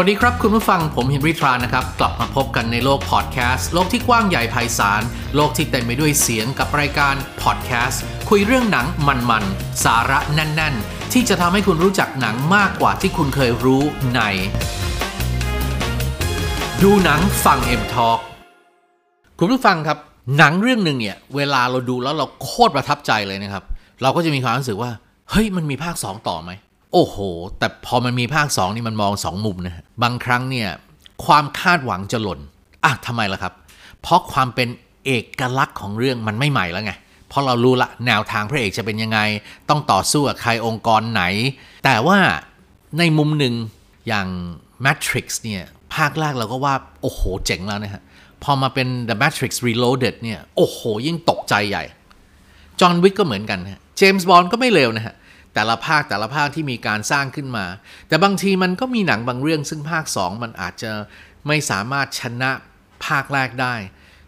สวัสดีครับคุณผู้ฟังผมเฮนรี่ทรานะครับกลับมาพบกันในโลกพอดแคสต์โลกที่กว้างใหญ่ไพศาลโลกที่เต็มไปด้วยเสียงกับรายการพอดแคสต์คุยเรื่องหนังมันๆสาระแน่นๆที่จะทำให้คุณรู้จักหนังมากกว่าที่คุณเคยรู้ในดูหนังฟัง M-Talk คุณผู้ฟังครับหนังเรื่องนึงเนี่ยเวลาเราดูแล้วเราโคตรประทับใจเลยนะครับเราก็จะมีความรู้สึกว่าเฮ้ยมันมีภาค2ต่อไหมโอ้โหแต่พอมันมีภาค2นี่มันมอง2มุมนะบางครั้งเนี่ยความคาดหวังจะหล่นอ่ะทำไมล่ะครับเพราะความเป็นเอกลักษณ์ของเรื่องมันไม่ใหม่แล้วไงเพราะเรารู้ละแนวทางพระเอกจะเป็นยังไงต้องต่อสู้กับใครองค์กรไหนแต่ว่าในมุมหนึ่งอย่าง Matrix เนี่ยภาคแรกเราก็ว่าโอ้โหเจ๋งแล้วนะฮะพอมาเป็น The Matrix Reloaded เนี่ยโอ้โหยิ่งตกใจใหญ่จอห์นวิกก็เหมือนกันฮะเจมส์บอนด์ก็ไม่เลวนะฮะแต่ละภาคที่มีการสร้างขึ้นมาแต่บางทีมันก็มีหนังบางเรื่องซึ่งภาค2มันอาจจะไม่สามารถชนะภาคแรกได้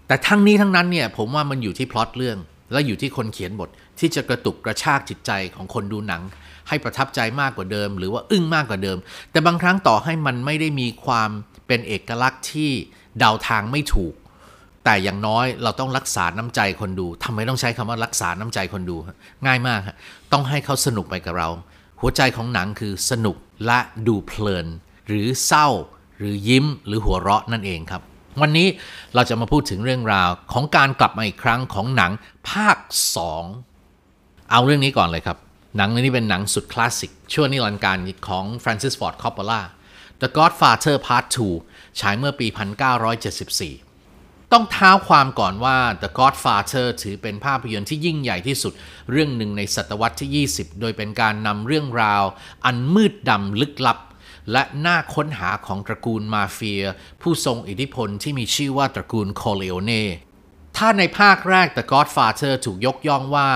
แต่ทั้งนี้ทั้งนั้นเนี่ยผมว่ามันอยู่ที่พล็อตเรื่องและอยู่ที่คนเขียนบทที่จะกระตุกกระชากจิตใจของคนดูหนังให้ประทับใจมากกว่าเดิมหรือว่าอึ้งมากกว่าเดิมแต่บางครั้งต่อให้มันไม่ได้มีความเป็นเอกลักษณ์ที่เดาทางไม่ถูกแต่อย่างน้อยเราต้องรักษาน้ำใจคนดูทำไมต้องใช้คำว่ารักษาน้ำใจคนดูง่ายมากต้องให้เขาสนุกไปกับเราหัวใจของหนังคือสนุกและดูเพลินหรือเศร้าหรือยิ้มหรือหัวเราะนั่นเองครับวันนี้เราจะมาพูดถึงเรื่องราวของการกลับมาอีกครั้งของหนังภาค2เอาเรื่องนี้ก่อนเลยครับหนังเรื่องนี้เป็นหนังสุดคลาสสิกชั่วนิรันดร์กาลของ Francis Ford Coppola The Godfather Part 2 ฉายเมื่อปี 1974ต้องท้าวความก่อนว่า The Godfather ถือเป็นภาพยนตร์ที่ยิ่งใหญ่ที่สุดเรื่องหนึ่งในศตวรรษที่ 20 โดยเป็นการนำเรื่องราวอันมืดดำลึกลับและน่าค้นหาของตระกูลมาเฟียผู้ทรงอิทธิพลที่มีชื่อว่าตระกูลคอร์เลโอเน่ถ้าในภาคแรก The Godfather ถูกยกย่องว่า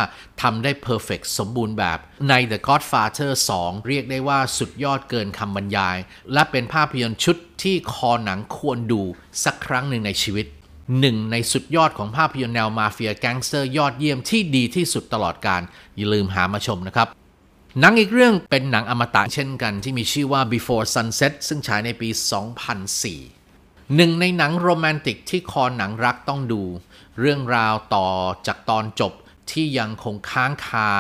ทำได้ perfect สมบูรณ์แบบใน The Godfather 2 เรียกได้ว่าสุดยอดเกินคำบรรยายและเป็นภาพยนตร์ชุดที่คอหนังควรดูสักครั้งหนึ่งในชีวิตหนึ่งในสุดยอดของภาพยนตร์แนวมาเฟียแก๊งสเตอร์ยอดเยี่ยมที่ดีที่สุดตลอดกาลอย่าลืมหามาชมนะครับหนังอีกเรื่องเป็นหนังอมตะเช่นกันที่มีชื่อว่า Before Sunset ซึ่งฉายในปี 2004 หนึ่งในหนังโรแมนติกที่คอหนังรักต้องดูเรื่องราวต่อจากตอนจบที่ยังคงค้างคา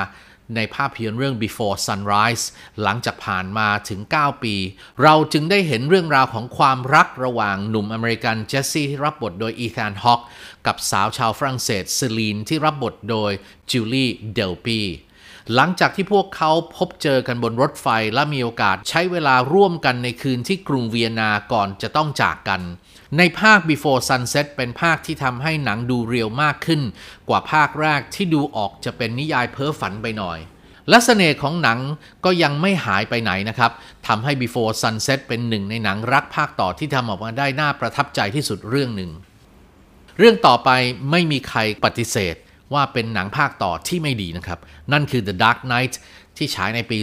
ในภาพยนตร์เรื่อง Before Sunrise หลังจากผ่านมาถึง9 ปีเราจึงได้เห็นเรื่องราวของความรักระหว่างหนุ่มอเมริกันเจสซี่ที่รับบทโดย Ethan Hawke กับสาวชาวฝรั่งเศสเซลีนที่รับบทโดย Julie Delpy หลังจากที่พวกเขาพบเจอกันบนรถไฟและมีโอกาสใช้เวลาร่วมกันในคืนที่กรุงเวียนนาก่อนจะต้องจากกันในภาค Before Sunset เป็นภาคที่ทำให้หนังดูเรียวมากขึ้นกว่าภาคแรกที่ดูออกจะเป็นนิยายเพ้อฝันไปหน่อยและเสน่ห์ของหนังก็ยังไม่หายไปไหนนะครับทำให้ Before Sunset เป็นหนึ่งในหนังรักภาคต่อที่ทำออกมาได้น่าประทับใจที่สุดเรื่องหนึ่งเรื่องต่อไปไม่มีใครปฏิเสธว่าเป็นหนังภาคต่อที่ไม่ดีนะครับนั่นคือ The Dark Knight ที่ฉายในปี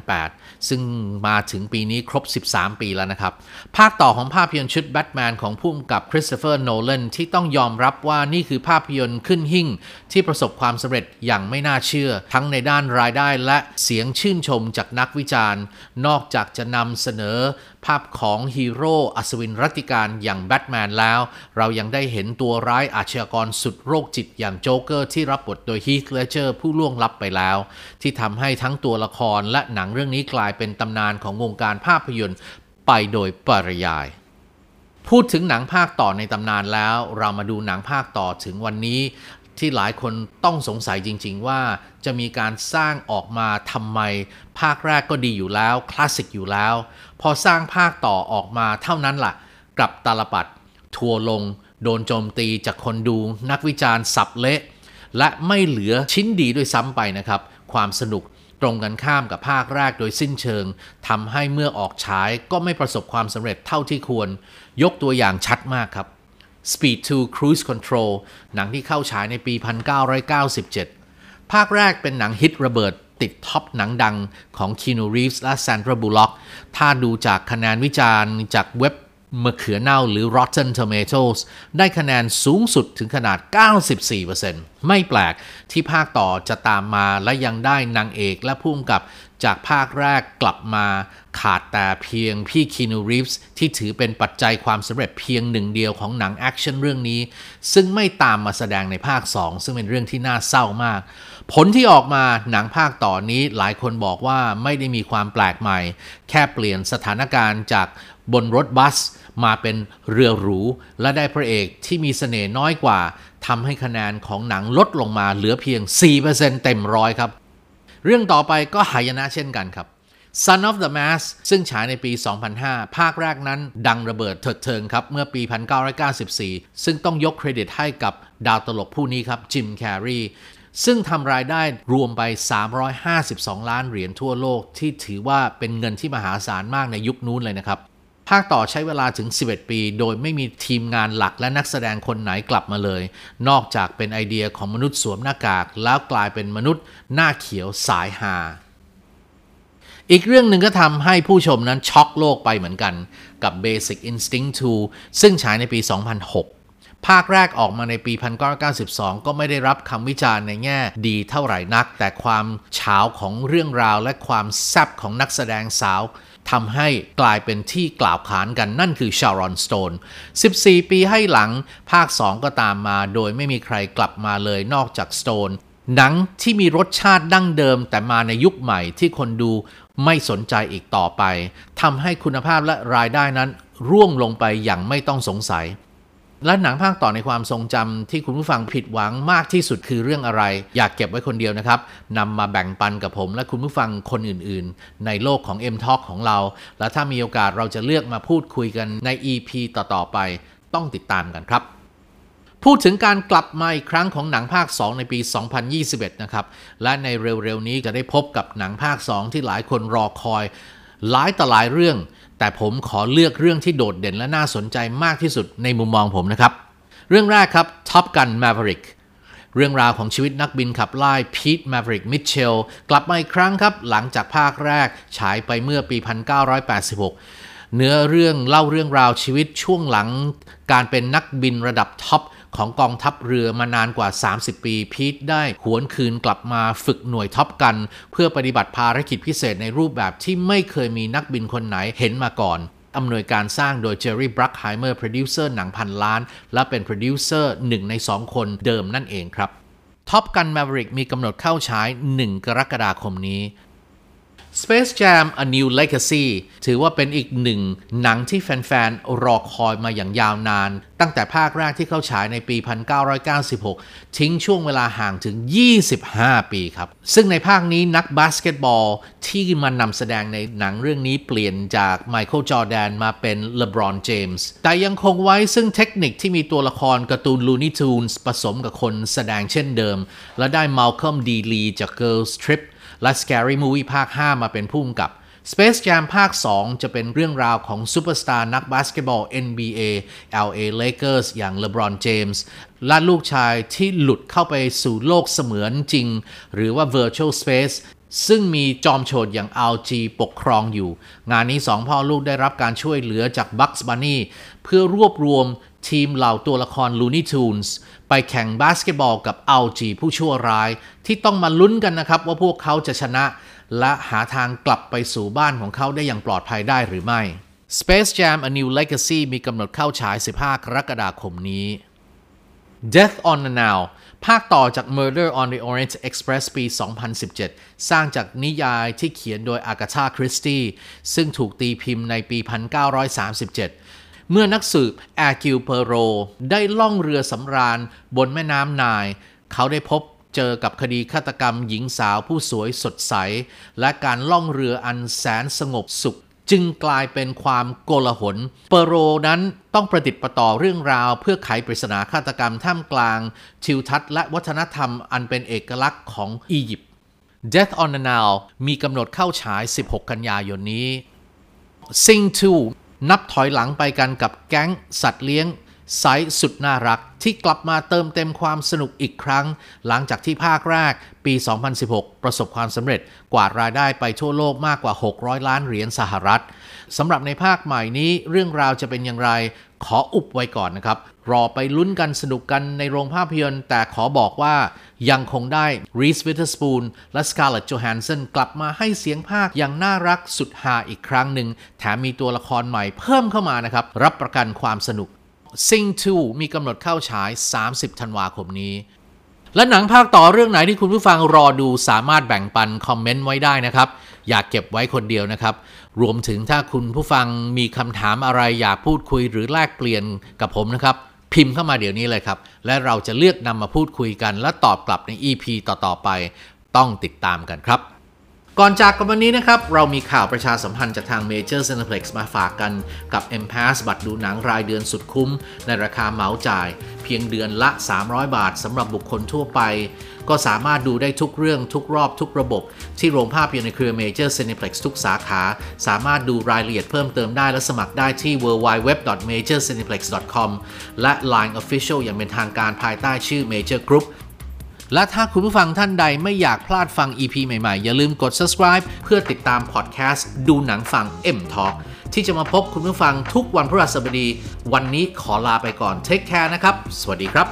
2008 ซึ่งมาถึงปีนี้ครบ 13 ปีแล้วนะครับภาคต่อของภาพยนตร์ชุดแบทแมนของผู้กำกับคริสโตเฟอร์โนแลนที่ต้องยอมรับว่านี่คือภาพยนตร์ขึ้นหิ่งที่ประสบความสำเร็จอย่างไม่น่าเชื่อทั้งในด้านรายได้และเสียงชื่นชมจากนักวิจารณ์นอกจากจะนำเสนอภาพของฮีโร่อัศวินรัตติการอย่างแบทแมนแล้วเรายังได้เห็นตัวร้ายอาชญากรสุดโรคจิตอย่างโจ๊กเกอร์ที่รับบทโดยฮีธ เลดเจอร์ผู้ล่วงลับไปแล้วที่ทำให้ทั้งตัวละครและหนังเรื่องนี้กลายเป็นตำนานของวงการภาพยนตร์ไปโดยปริยายพูดถึงหนังภาคต่อในตำนานแล้วเรามาดูหนังภาคต่อถึงวันนี้ที่หลายคนต้องสงสัยจริงๆว่าจะมีการสร้างออกมาทำไมภาคแรกก็ดีอยู่แล้วคลาสสิกอยู่แล้วพอสร้างภาคต่อออกมาเท่านั้นล่ะกลับตาลปัตรทัวลงโดนโจมตีจากคนดูนักวิจารณ์สับเละและไม่เหลือชิ้นดีด้วยซ้ำไปนะครับความสนุกตรงกันข้ามกับภาคแรกโดยสิ้นเชิงทำให้เมื่อออกฉายก็ไม่ประสบความสำเร็จเท่าที่ควรยกตัวอย่างชัดมากครับSpeed 2 Cruise Control หนังที่เข้าฉายในปี 1997 ภาคแรกเป็นหนังฮิตระเบิดติดท็อปหนังดังของคีนู รีฟส์และแซนดรา บูลล็อกถ้าดูจากคะแนนวิจารณ์จากเว็บ มะเขือเน่าหรือ Rotten Tomatoes ได้คะแนนสูงสุดถึงขนาด 94% ไม่แปลกที่ภาคต่อจะตามมาและยังได้นางเอกและผู้กำกับจากภาคแรกกลับมาขาดแต่เพียงพี่คีนู รีฟส์ที่ถือเป็นปัจจัยความสำเร็จเพียงหนึ่งเดียวของหนังแอคชั่นเรื่องนี้ซึ่งไม่ตามมาแสดงในภาค 2 ซึ่งเป็นเรื่องที่น่าเศร้ามากผลที่ออกมาหนังภาคต่อนี้หลายคนบอกว่าไม่ได้มีความแปลกใหม่แค่เปลี่ยนสถานการณ์จากบนรถบัสมาเป็นเรือหรูและได้พระเอกที่มีเสน่ห์น้อยกว่าทำให้คะแนนของหนังลดลงมาเหลือเพียง 4% เต็มร้อยครับเรื่องต่อไปก็หายนะเช่นกันครับ Son of the Mask ซึ่งฉายในปี 2005 ภาคแรกนั้นดังระเบิดเถิดเทิงครับเมื่อปี 1994 ซึ่งต้องยกเครดิตให้กับดาวตลกผู้นี้ครับจิมแคร์รีซึ่งทำรายได้รวมไป352ล้านเหรียญทั่วโลกที่ถือว่าเป็นเงินที่มหาศาลมากในยุคนู้นเลยนะครับภาคต่อใช้เวลาถึง11ปีโดยไม่มีทีมงานหลักและนักแสดงคนไหนกลับมาเลยนอกจากเป็นไอเดียของมนุษย์สวมหน้ากากแล้วกลายเป็นมนุษย์หน้าเขียวสายฮาอีกเรื่องหนึ่งก็ทำให้ผู้ชมนั้นช็อกโลกไปเหมือนกันกับ Basic Instinct 2 ซึ่งฉายในปี 2006 ภาคแรกออกมาในปี 1992 ก็ไม่ได้รับคำวิจารณ์ในแง่ดีเท่าไหร่นักแต่ความเฉาของเรื่องราวและความแซ่บของนักแสดงสาวทำให้กลายเป็นที่กล่าวขานกันนั่นคือชารอนสโตน14ปีให้หลังภาค 2 ก็ตามมาโดยไม่มีใครกลับมาเลยนอกจากสโตนหนังที่มีรสชาติดั้งเดิมแต่มาในยุคใหม่ที่คนดูไม่สนใจอีกต่อไปทำให้คุณภาพและรายได้นั้นร่วงลงไปอย่างไม่ต้องสงสัยและหนังภาคต่อในความทรงจำที่คุณผู้ฟังผิดหวังมากที่สุดคือเรื่องอะไรอยากเก็บไว้คนเดียวนะครับนำมาแบ่งปันกับผมและคุณผู้ฟังคนอื่นๆในโลกของ M-Talk ของเราและถ้ามีโอกาสเราจะเลือกมาพูดคุยกันใน EP ต่อๆไปต้องติดตามกันครับพูดถึงการกลับมาอีกครั้งของหนังภาค 2 ในปี 2021 นะครับและในเร็วๆนี้จะได้พบกับหนังภาค 2 ที่หลายคนรอคอยหลายต่อหลายเรื่องแต่ผมขอเลือกเรื่องที่โดดเด่นและน่าสนใจมากที่สุดในมุมมองผมนะครับเรื่องแรกครับ Top Gun Maverick เรื่องราวของชีวิตนักบินขับไล่พีท Maverick Mitchell กลับมาอีกครั้งครับหลังจากภาคแรกฉายไปเมื่อปี 1986 เนื้อเรื่องเล่าเรื่องราวชีวิตช่วงหลังการเป็นนักบินระดับท็อปของกองทัพเรือมานานกว่า30ปีพีทได้หวนคืนกลับมาฝึกหน่วยท็อปกันเพื่อปฏิบัติภารกิจพิเศษในรูปแบบที่ไม่เคยมีนักบินคนไหนเห็นมาก่อนอำนวยการสร้างโดยเจอร์รี่บรัคไฮเมอร์โปรดิวเซอร์หนังพันล้านและเป็นโปรดิวเซอร์1ใน2คนเดิมนั่นเองครับTop Gun Maverickมีกำหนดเข้าฉาย1กรกฎาคมนี้Space Jam: A New Legacy ถือว่าเป็นอีกหนึ่งหนังที่แฟนๆรอคอยมาอย่างยาวนานตั้งแต่ภาคแรกที่เข้าฉายในปี 1996 ทิ้งช่วงเวลาห่างถึง 25 ปีครับซึ่งในภาคนี้นักบาสเกตบอลที่มานำแสดงในหนังเรื่องนี้เปลี่ยนจาก Michael Jordan มาเป็น LeBron James แต่ยังคงไว้ซึ่งเทคนิคที่มีตัวละครการ์ตูน Looney Tunes ผสมกับคนแสดงเช่นเดิมและได้ Malcolm D Lee จาก Girls Tripและ Scary Movie ภาค 5 มาเป็นผู้กำกับ Space Jam ภาค 2 จะเป็นเรื่องราวของซูเปอร์สตาร์นักบาสเกตบอล NBA LA Lakers อย่าง LeBron James และลูกชายที่หลุดเข้าไปสู่โลกเสมือนจริงหรือว่า Virtual Space ซึ่งมีจอมโฉดอย่าง LG ปกครองอยู่งานนี้2พ่อลูกได้รับการช่วยเหลือจาก Bugs Bunny เพื่อรวบรวมทีมเหล่าตัวละคร Looney Tunes ไปแข่งบาสเกตบอลกับ LG ผู้ชั่วร้ายที่ต้องมาลุ้นกันนะครับว่าพวกเขาจะชนะและหาทางกลับไปสู่บ้านของเขาได้อย่างปลอดภัยได้หรือไม่ Space Jam: A New Legacy มีกำหนดเข้าฉาย 15 กรกฎาคมนี้ Death on the Nile ภาคต่อจาก Murder on the Orient Express ปี 2017 สร้างจากนิยายที่เขียนโดยอากาธาคริสตี้ซึ่งถูกตีพิมพ์ในปี 1937เมื่อนักสืบแอคิวเพโรได้ล่องเรือสำราญบนแม่น้ำไนล์เขาได้พบเจอกับคดีฆาตกรรมหญิงสาวผู้สวยสดใสและการล่องเรืออันแสนสงบสุขจึงกลายเป็นความโกลาหลเปโรนั้นต้องประดิษฐ์ประต่อเรื่องราวเพื่อไขปริศนาฆาตกรรมท่ามกลางทิวทัศน์และวัฒนธรรมอันเป็นเอกลักษณ์ของอียิปต์ Death on the Nile มีกำหนดเข้าฉาย16กันยายนนี้ Sing 2นับถอยหลังไปกันกับแก๊งสัตว์เลี้ยง ไซส์สุดน่ารักที่กลับมาเติมเต็มความสนุกอีกครั้งหลังจากที่ภาคแรกปี2016ประสบความสำเร็จกวาดรายได้ไปทั่วโลกมากกว่า600ล้านเหรียญสหรัฐสำหรับในภาคใหม่นี้เรื่องราวจะเป็นอย่างไรขออุบไว้ก่อนนะครับรอไปลุ้นกันสนุกกันในโรงภาพยนตร์แต่ขอบอกว่ายังคงได้ Reese Witherspoon และ Scarlett Johansson กลับมาให้เสียงภาคอย่างน่ารักสุดฮาอีกครั้งหนึ่งแถมมีตัวละครใหม่เพิ่มเข้ามานะครับรับประกันความสนุก Sing 2 มีกำหนดเข้าฉาย 30 ธันวาคมนี้และหนังภาคต่อเรื่องไหนที่คุณผู้ฟังรอดูสามารถแบ่งปันคอมเมนต์ไว้ได้นะครับอยากเก็บไว้คนเดียวนะครับรวมถึงถ้าคุณผู้ฟังมีคำถามอะไรอยากพูดคุยหรือแลกเปลี่ยนกับผมนะครับพิมพ์เข้ามาเดี๋ยวนี้เลยครับและเราจะเลือกนำมาพูดคุยกันและตอบกลับใน EP ต่อๆไปต้องติดตามกันครับก่อนจากกันวันนี้นะครับเรามีข่าวประชาสัมพันธ์จากทาง Major Cineplex มาฝากกันกับ M-PASS บัตรดูหนังรายเดือนสุดคุ้มในราคาเหมาจ่ายเพียงเดือนละ300บาทสำหรับบุคคลทั่วไปก็สามารถดูได้ทุกเรื่องทุกรอบทุกระบบที่โรงภาพยนตร์ในเครือ Major Cineplex ทุกสาขาสามารถดูรายละเอียดเพิ่มเติมได้และสมัครได้ที่ www.majorcineplex.com และ Line Official อย่างเป็นทางการภายใต้ชื่อ Major Groupและถ้าคุณผู้ฟังท่านใดไม่อยากพลาดฟัง EP ใหม่ๆอย่าลืมกด subscribe เพื่อติดตาม podcast ดูหนังฟัง M Talk ที่จะมาพบคุณผู้ฟังทุกวันพฤหัสบดีวันนี้ขอลาไปก่อน Take care นะครับสวัสดีครับ